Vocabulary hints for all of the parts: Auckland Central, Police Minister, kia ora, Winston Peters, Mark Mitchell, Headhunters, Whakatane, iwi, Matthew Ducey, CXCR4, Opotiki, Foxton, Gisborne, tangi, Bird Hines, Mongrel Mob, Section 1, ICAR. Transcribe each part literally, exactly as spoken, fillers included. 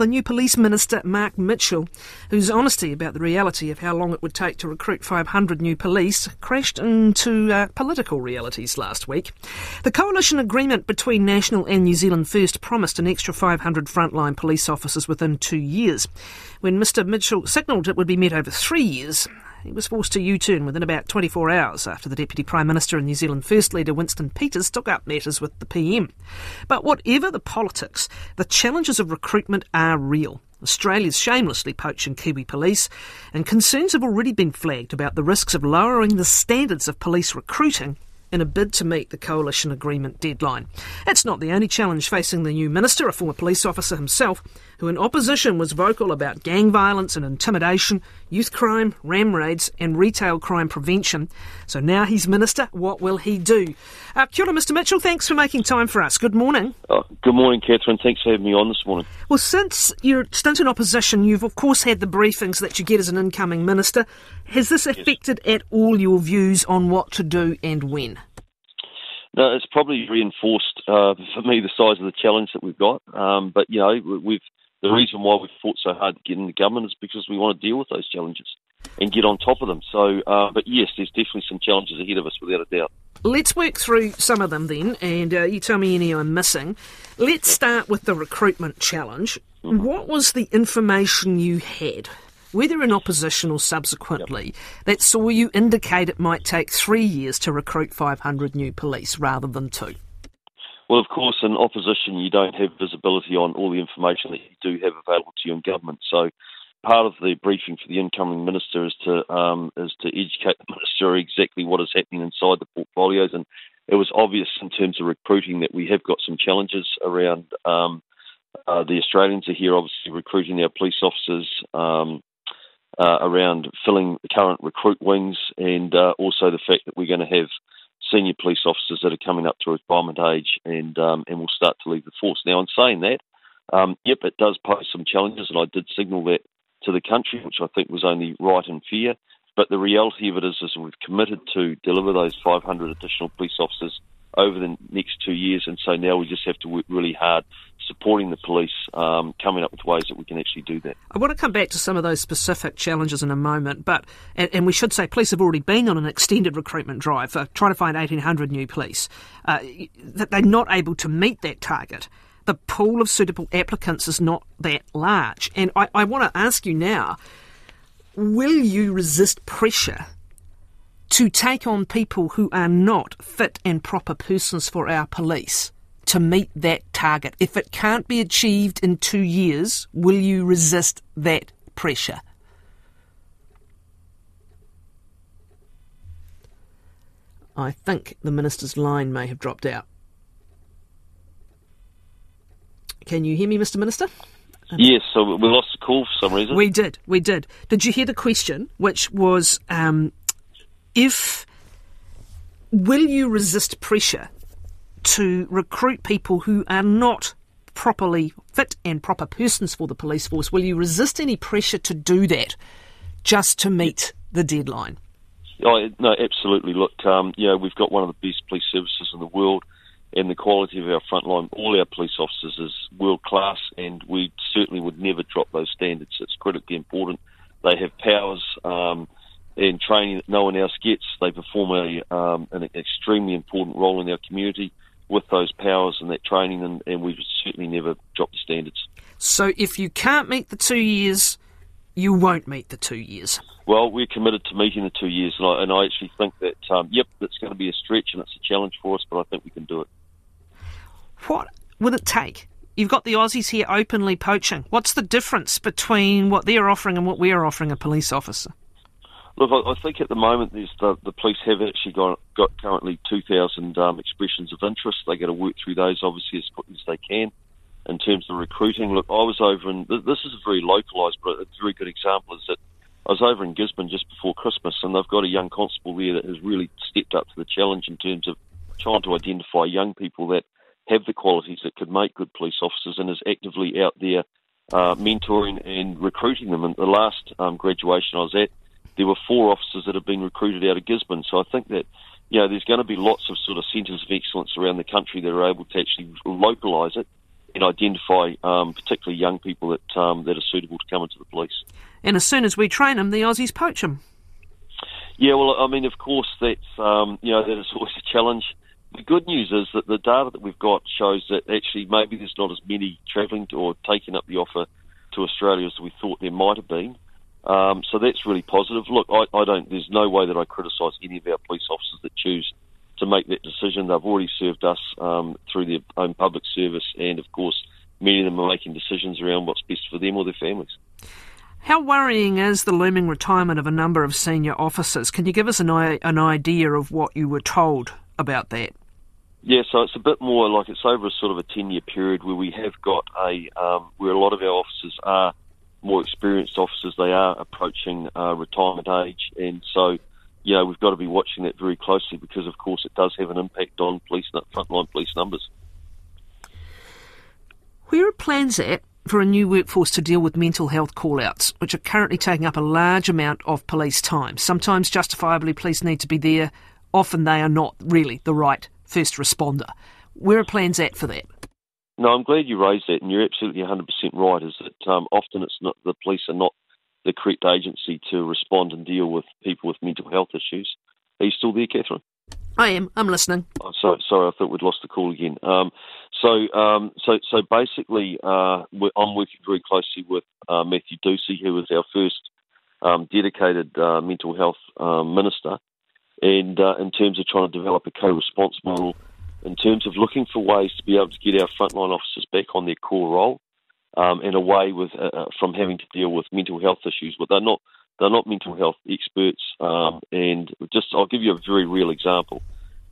The new Police Minister, Mark Mitchell, whose honesty about the reality of how long it would take to recruit five hundred new police crashed into uh, political realities last week. The coalition agreement between National and New Zealand First promised an extra five hundred frontline police officers within two years. When Mr Mitchell signalled it would be met over three years, he was forced to U-turn within about twenty-four hours after the Deputy Prime Minister and New Zealand First Leader Winston Peters took up matters with the P M. But whatever the politics, the challenges of recruitment are real. Australia's shamelessly poaching Kiwi police, and concerns have already been flagged about the risks of lowering the standards of police recruiting in a bid to meet the coalition agreement deadline. It's not the only challenge facing the new minister, a former police officer himself, who in opposition was vocal about gang violence and intimidation, youth crime, ram raids and retail crime prevention. So now he's minister, what will he do? Uh, kia ora, Mr Mitchell, thanks for making time for us. Good morning. Oh, good morning, Catherine. Thanks for having me on this morning. Well, since your stint in opposition, you've of course had the briefings that you get as an incoming minister. Has this affected yes. at all your views on what to do and when? No, it's probably reinforced uh, for me the size of the challenge that we've got. Um, but you know, we've the reason why we've fought so hard to get into government is because we want to deal with those challenges and get on top of them. So, uh, but yes, there's definitely some challenges ahead of us, without a doubt. Let's work through some of them then, and uh, you tell me any I'm missing. Let's start with the recruitment challenge. Mm-hmm. What was the information you had, whether in opposition or subsequently, yep. that saw you indicate it might take three years to recruit five hundred new police rather than two? Well, of course, in opposition, you don't have visibility on all the information that you do have available to you in government. So part of the briefing for the incoming minister is to um, is to educate the minister exactly what is happening inside the portfolios. And it was obvious in terms of recruiting that we have got some challenges around um, uh, the Australians are here, obviously, recruiting our police officers, um Uh, around filling the current recruit wings, and uh, also the fact that we're going to have senior police officers that are coming up to retirement age and um, and will start to leave the force. Now, in saying that, um, yep, it does pose some challenges, and I did signal that to the country, which I think was only right and fair. But the reality of it is, is we've committed to deliver those five hundred additional police officers over the next two years, and so now we just have to work really hard supporting the police, um, coming up with ways that we can actually do that. I want to come back to some of those specific challenges in a moment, but and, and we should say police have already been on an extended recruitment drive for trying to find eighteen hundred new police. Uh, that they're not able to meet that target. The pool of suitable applicants is not that large. And I, I want to ask you now, will you resist pressure to take on people who are not fit and proper persons for our police to meet that target? If it can't be achieved in two years, will you resist that pressure? I think the minister's line may have dropped out. Can you hear me, Mister Minister? Yes, so we lost the call for some reason. We did, we did. Did you hear the question, which was, um, if, will you resist pressure to recruit people who are not properly fit and proper persons for the police force? Will you resist any pressure to do that just to meet the deadline? Oh, no, absolutely. Look, um, you know, we've got one of the best police services in the world, and the quality of our frontline, all our police officers, is world-class, and we certainly would never drop those standards. It's critically important. They have powers um, and training that no one else gets. They perform a, um, an extremely important role in our community with those powers and that training, and, and we've certainly never dropped the standards. So if you can't meet the two years, you won't meet the two years? Well, we're committed to meeting the two years, and I, and I actually think that, um, yep, it's going to be a stretch and it's a challenge for us, but I think we can do it. What would it take? You've got the Aussies here openly poaching. What's the difference between what they're offering and what we're offering a police officer? Look, I think at the moment there's the, the police have actually got, got currently two thousand um, expressions of interest. They got to work through those, obviously, as quickly as they can in terms of recruiting. Look, I was over in, this is very localised, but a very good example is that I was over in Gisborne just before Christmas, and they've got a young constable there that has really stepped up to the challenge in terms of trying to identify young people that have the qualities that could make good police officers, and is actively out there uh, mentoring and recruiting them. And the last um, graduation I was at, there were four officers that have been recruited out of Gisborne. So I think that, you know, there's going to be lots of sort of centres of excellence around the country that are able to actually localise it and identify um, particularly young people that um, that are suitable to come into the police. And as soon as we train them, the Aussies poach them. Yeah, well, I mean, of course, that's um, you know that is always a challenge. The good news is that the data that we've got shows that actually maybe there's not as many travelling to or taking up the offer to Australia as we thought there might have been. Um, so that's really positive. Look, I, I don't. There's no way that I criticise any of our police officers that choose to make that decision. They've already served us um, through their own public service, and of course, many of them are making decisions around what's best for them or their families. How worrying is the looming retirement of a number of senior officers? Can you give us an, an idea of what you were told about that? Yeah, so it's a bit more like it's over a sort of a ten-year period where we have got a um, where a lot of our officers are more experienced officers. They are approaching uh, retirement age, and so you know we've got to be watching that very closely because, of course, it does have an impact on police frontline police numbers. Where are plans at for a new workforce to deal with mental health call-outs, which are currently taking up a large amount of police time? Sometimes, justifiably, police need to be there. Often they are not really the right first responder. Where are plans at for that? No, I'm glad you raised that, and you're absolutely one hundred percent right, is that um, often it's not the police are not the correct agency to respond and deal with people with mental health issues. Are you still there, Catherine? I am. I'm listening. Oh, sorry, sorry, I thought we'd lost the call again. Um, so, um, so, so basically, uh, we're, I'm working very closely with uh, Matthew Ducey, who is our first um, dedicated uh, mental health uh, minister, and uh, in terms of trying to develop a co-response model, in terms of looking for ways to be able to get our frontline officers back on their core role um, and away with uh, from having to deal with mental health issues. But they're not they're not mental health experts. Um, and just I'll give you a very real example,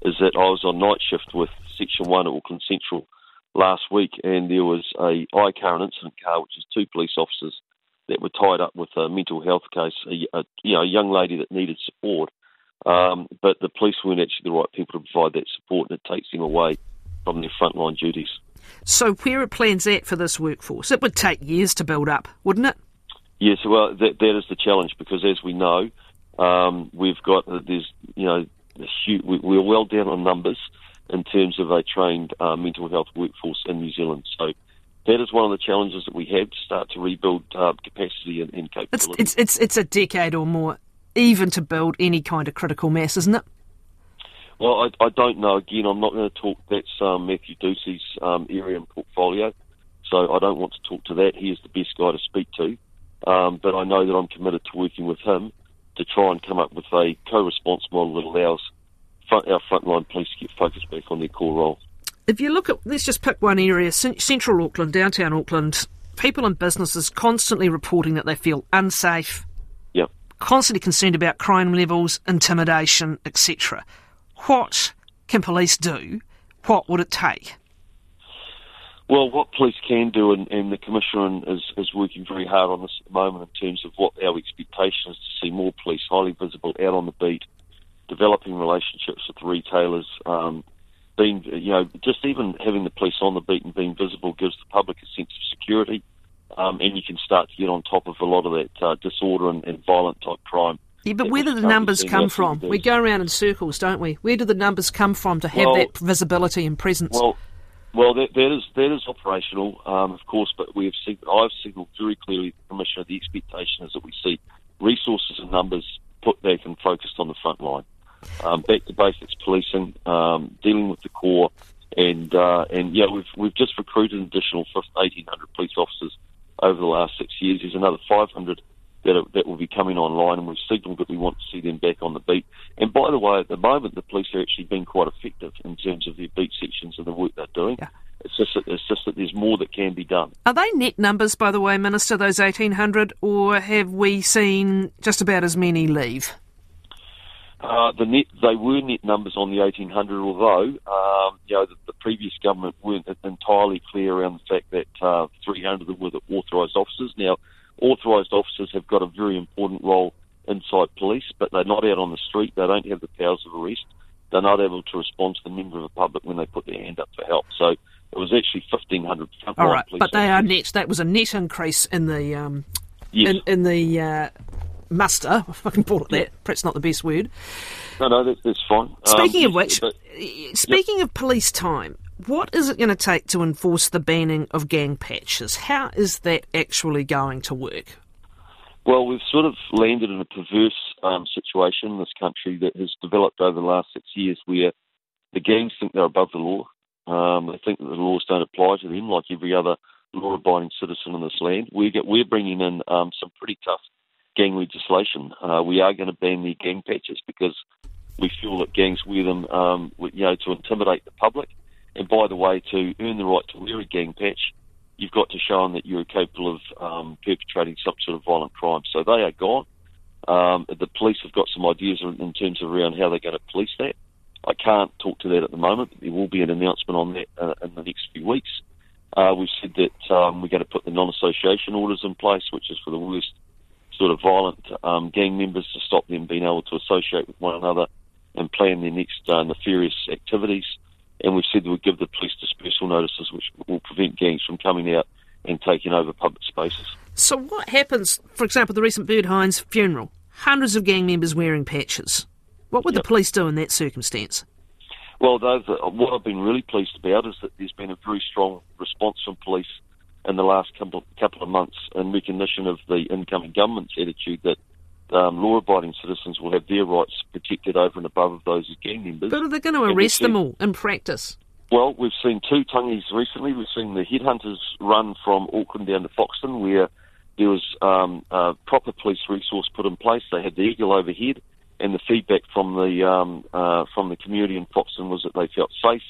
is that I was on night shift with Section one at Auckland Central last week, and there was a I C A R, an incident car, which is two police officers that were tied up with a mental health case, a, a, you know, a young lady that needed support. Um, but the police weren't actually the right people to provide that support, and it takes them away from their frontline duties. So where are plans at for this workforce? It would take years to build up, wouldn't it? Yes, well, that, that is the challenge, because as we know, um, we've got, uh, there's, you know, a huge, we, we're well down on numbers in terms of a trained uh, mental health workforce in New Zealand. So that is one of the challenges that we have to start to rebuild uh, capacity and, and capability. It's, it's, it's, it's a decade or more even to build any kind of critical mass, isn't it? Well, I, I don't know. Again, I'm not going to talk. That's um, Matthew Ducey's um, area and portfolio, so I don't want to talk to that. He is the best guy to speak to. Um, but I know that I'm committed to working with him to try and come up with a co-response model that allows front, our frontline police to get focused back on their core role. If you look at, let's just pick one area, central Auckland, downtown Auckland, people and businesses constantly reporting that they feel unsafe, constantly concerned about crime levels, intimidation, et cetera. What can police do? What would it take? Well, what police can do, and, and the Commissioner is, is working very hard on this at the moment in terms of what our expectation is to see more police highly visible out on the beat, developing relationships with retailers, um, being, you know, just even having the police on the beat and being visible gives the public a sense of security. Um, and you can start to get on top of a lot of that uh, disorder and, and violent-type crime. Yeah, but where do the numbers come from? We go around in circles, don't we? Where do the numbers come from to have well, that visibility and presence? Well, well, that, that is that is operational, um, of course, but we have sig- I've signalled very clearly to the Commissioner the expectation is that we see resources and numbers put back and focused on the front line. Um, back to basics policing, um, dealing with the core, and, uh, and yeah, we've, we've just recruited an additional eighteen hundred police officers over the last six years. There's another five hundred that, are, that will be coming online, and we've signalled that we want to see them back on the beat. And by the way, at the moment, the police are actually being quite effective in terms of their beat sections and the work they're doing. Yeah. It's just that, it's just that there's more that can be done. Are they net numbers, by the way, Minister, those eighteen hundred, or have we seen just about as many leave? Uh, the net, they were net numbers on the eighteen hundred, although um, you know the, the previous government weren't entirely clear around the fact that uh, three hundred of them were the authorised officers. Now, authorised officers have got a very important role inside police, but they're not out on the street. They don't have the powers of arrest. They're not able to respond to the member of the public when they put their hand up for help. So it was actually fifteen hundred. All right, but they are net. That was a net increase in the um, yes. in, in the. Uh, muster, if I can call it that, perhaps not the best word. No, no, that, that's fine. Speaking um, of which, but, speaking yep. of police time, what is it going to take to enforce the banning of gang patches? How is that actually going to work? Well, we've sort of landed in a perverse um, situation in this country that has developed over the last six years where the gangs think they're above the law. Um, they think that the laws don't apply to them like every other law-abiding citizen in this land. We get, we're bringing in um, some pretty tough gang legislation. Uh, we are going to ban the gang patches because we feel that gangs wear them um, you know, to intimidate the public. And by the way, to earn the right to wear a gang patch, you've got to show them that you're capable of um, perpetrating some sort of violent crime. So they are gone. Um, the police have got some ideas in terms of around how they're going to police that. I can't talk to that at the moment, but there will be an announcement on that uh, in the next few weeks. Uh, we've said that um, we're going to put the non-association orders in place, which is for the worst sort of violent um, gang members to stop them being able to associate with one another and plan their next uh, nefarious activities. And we've said that we'll give the police dispersal notices, which will prevent gangs from coming out and taking over public spaces. So what happens, for example, the recent Bird Hines funeral? Hundreds of gang members wearing patches. What would yep. the police do in that circumstance? Well, those, uh, what I've been really pleased about is that there's been a very strong response from police in the last couple, couple of months in recognition of the incoming government's attitude that Um, law-abiding citizens will have their rights protected over and above those as gang members. But are they going to arrest seen, them all in practice? Well, we've seen two tangis recently. We've seen the Headhunters run from Auckland down to Foxton, where there was um, a proper police resource put in place. They had the eagle overhead, and the feedback from the um, uh, from the community in Foxton was that they felt safe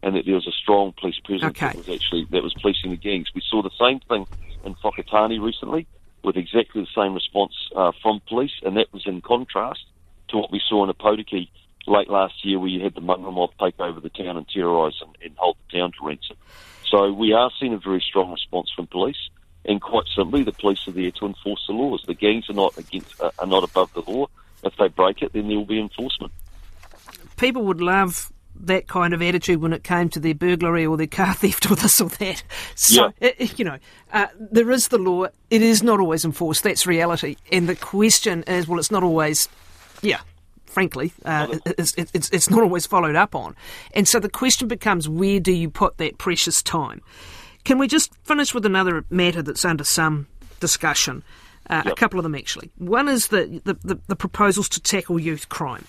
and that there was a strong police presence okay. that was actually that was policing the gangs. We saw the same thing in Whakatane recently, with exactly the same response uh, from police, and that was in contrast to what we saw in Opotiki late last year, where you had the Mongrel Mob take over the town and terrorise and, and hold the town to ransom. So we are seeing a very strong response from police, and quite simply, the police are there to enforce the laws. The gangs are not against, uh, are not above the law. If they break it, then there will be enforcement. People would love that kind of attitude when it came to their burglary or their car theft or this or that. So, yeah. it, you know, uh, there is the law. It is not always enforced. That's reality. And the question is, well, it's not always, yeah, frankly, uh, it's, it's, it's not always followed up on. And so the question becomes, where do you put that precious time? Can we just finish with another matter that's under some discussion? Uh, yep. A couple of them, actually. One is the, the, the, the proposals to tackle youth crime.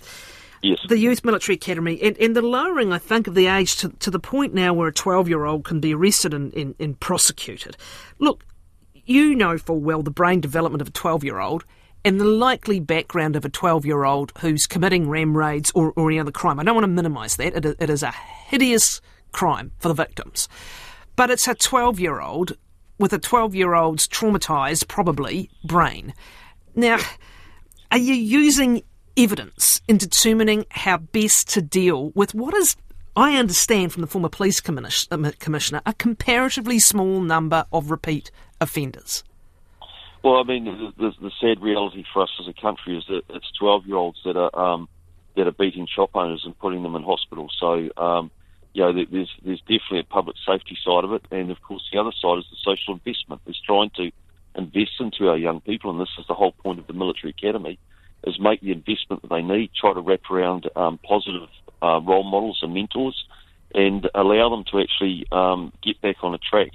Yes. The Youth Military Academy, and, and the lowering, I think, of the age to, to the point now where a twelve-year-old can be arrested and, and, and prosecuted. Look, you know full well the brain development of a twelve-year-old and the likely background of a twelve-year-old who's committing ram raids or, or any other crime. I don't want to minimise that. It, it is a hideous crime for the victims. But it's a twelve-year-old with a twelve-year-old's traumatised, probably, brain. Now, are you using evidence in determining how best to deal with what is, I understand from the former police commissioner, a comparatively small number of repeat offenders? Well, I mean, the, the, the sad reality for us as a country is that it's twelve-year-olds that are um, that are beating shop owners and putting them in hospital. So, um, you know, there's there's definitely a public safety side of it, and of course the other side is the social investment. It's trying to invest into our young people, and this is the whole point of the Military Academy, is make the investment that they need, try to wrap around um, positive uh, role models and mentors, and allow them to actually um, get back on a track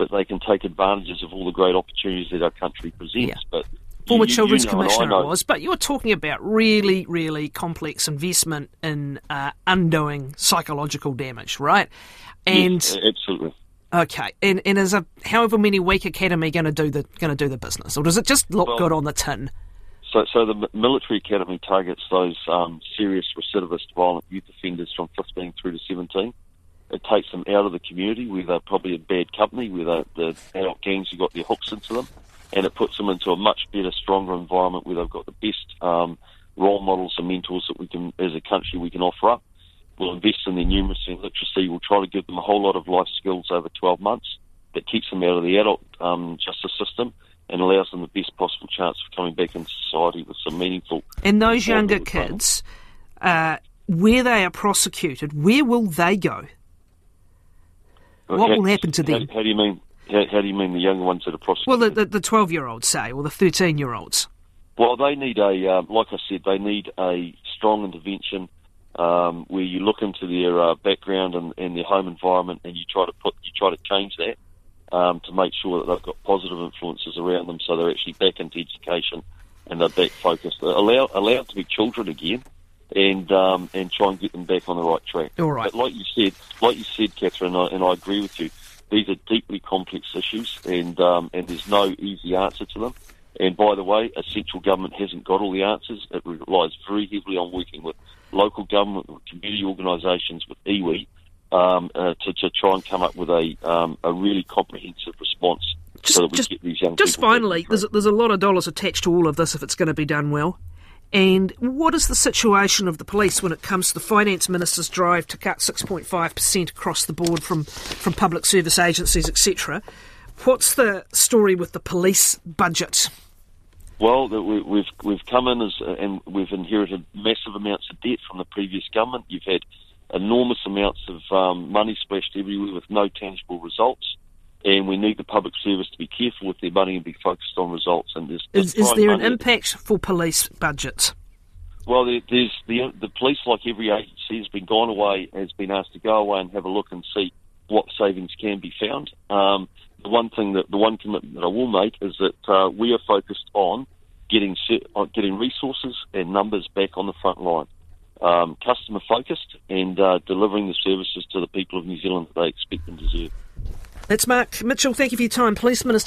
that they can take advantages of all the great opportunities that our country presents. Yeah. But Former you, Children's you know Commissioner was, but you're talking about really, really complex investment in uh, undoing psychological damage, right? And yes, absolutely. Okay, and and is a however many week academy going to do the going to do the business, or does it just look well, good on the tin? So, so the Military Academy targets those um, serious recidivist violent youth offenders from fifteen through to seventeen. It takes them out of the community where they're probably in bad company, where the adult gangs have got their hooks into them, and it puts them into a much better, stronger environment where they've got the best um, role models and mentors that we can, as a country, we can offer up. We'll invest in their numeracy and literacy. We'll try to give them a whole lot of life skills over twelve months that keeps them out of the adult um, justice system and allows them the best possible chance of coming back into society with some meaningful... And those younger kids, uh, where they are prosecuted, where will they go? Well, what how, will happen to them? How, how do you mean how, how do you mean the younger ones that are prosecuted? Well, the, the, the twelve-year-olds, say, or the thirteen-year-olds. Well, they need a... Um, like I said, they need a strong intervention um, where you look into their uh, background and, and their home environment, and you try to put you try to change that um, to make sure that they've got positive influences around them, so they're actually back into education and they're back focused. They're allowed allowed to be children again, and um, and try and get them back on the right track. All right. But like you said, like you said, Catherine, and I, and I agree with you. These are deeply complex issues, and um, and there's no easy answer to them. And by the way, a central government hasn't got all the answers. It relies very heavily on working with local government, with community organisations, with iwi, um, uh, to, to try and come up with a um, a really comprehensive response just, so that we just, get these young just people... Just finally, there's a, there's a lot of dollars attached to all of this if it's going to be done well. And what is the situation of the police when it comes to the Finance Minister's drive to cut six point five percent across the board from, from public service agencies, et cetera? What's the story with the police budget? Well, we've we've come in as, and we've inherited massive amounts of debt from the previous government. You've had enormous amounts of um, money splashed everywhere with no tangible results, and we need the public service to be careful with their money and be focused on results. And there's, there's is, is there an impact for police budgets? Well, there, there's the the police, like every agency, has been gone away, has been asked to go away and have a look and see what savings can be found. Um, The one thing that the one commitment that I will make is that uh, we are focused on getting on getting resources and numbers back on the front line, um, customer focused, and uh, delivering the services to the people of New Zealand that they expect and deserve. That's Mark Mitchell. Thank you for your time, Police Minister.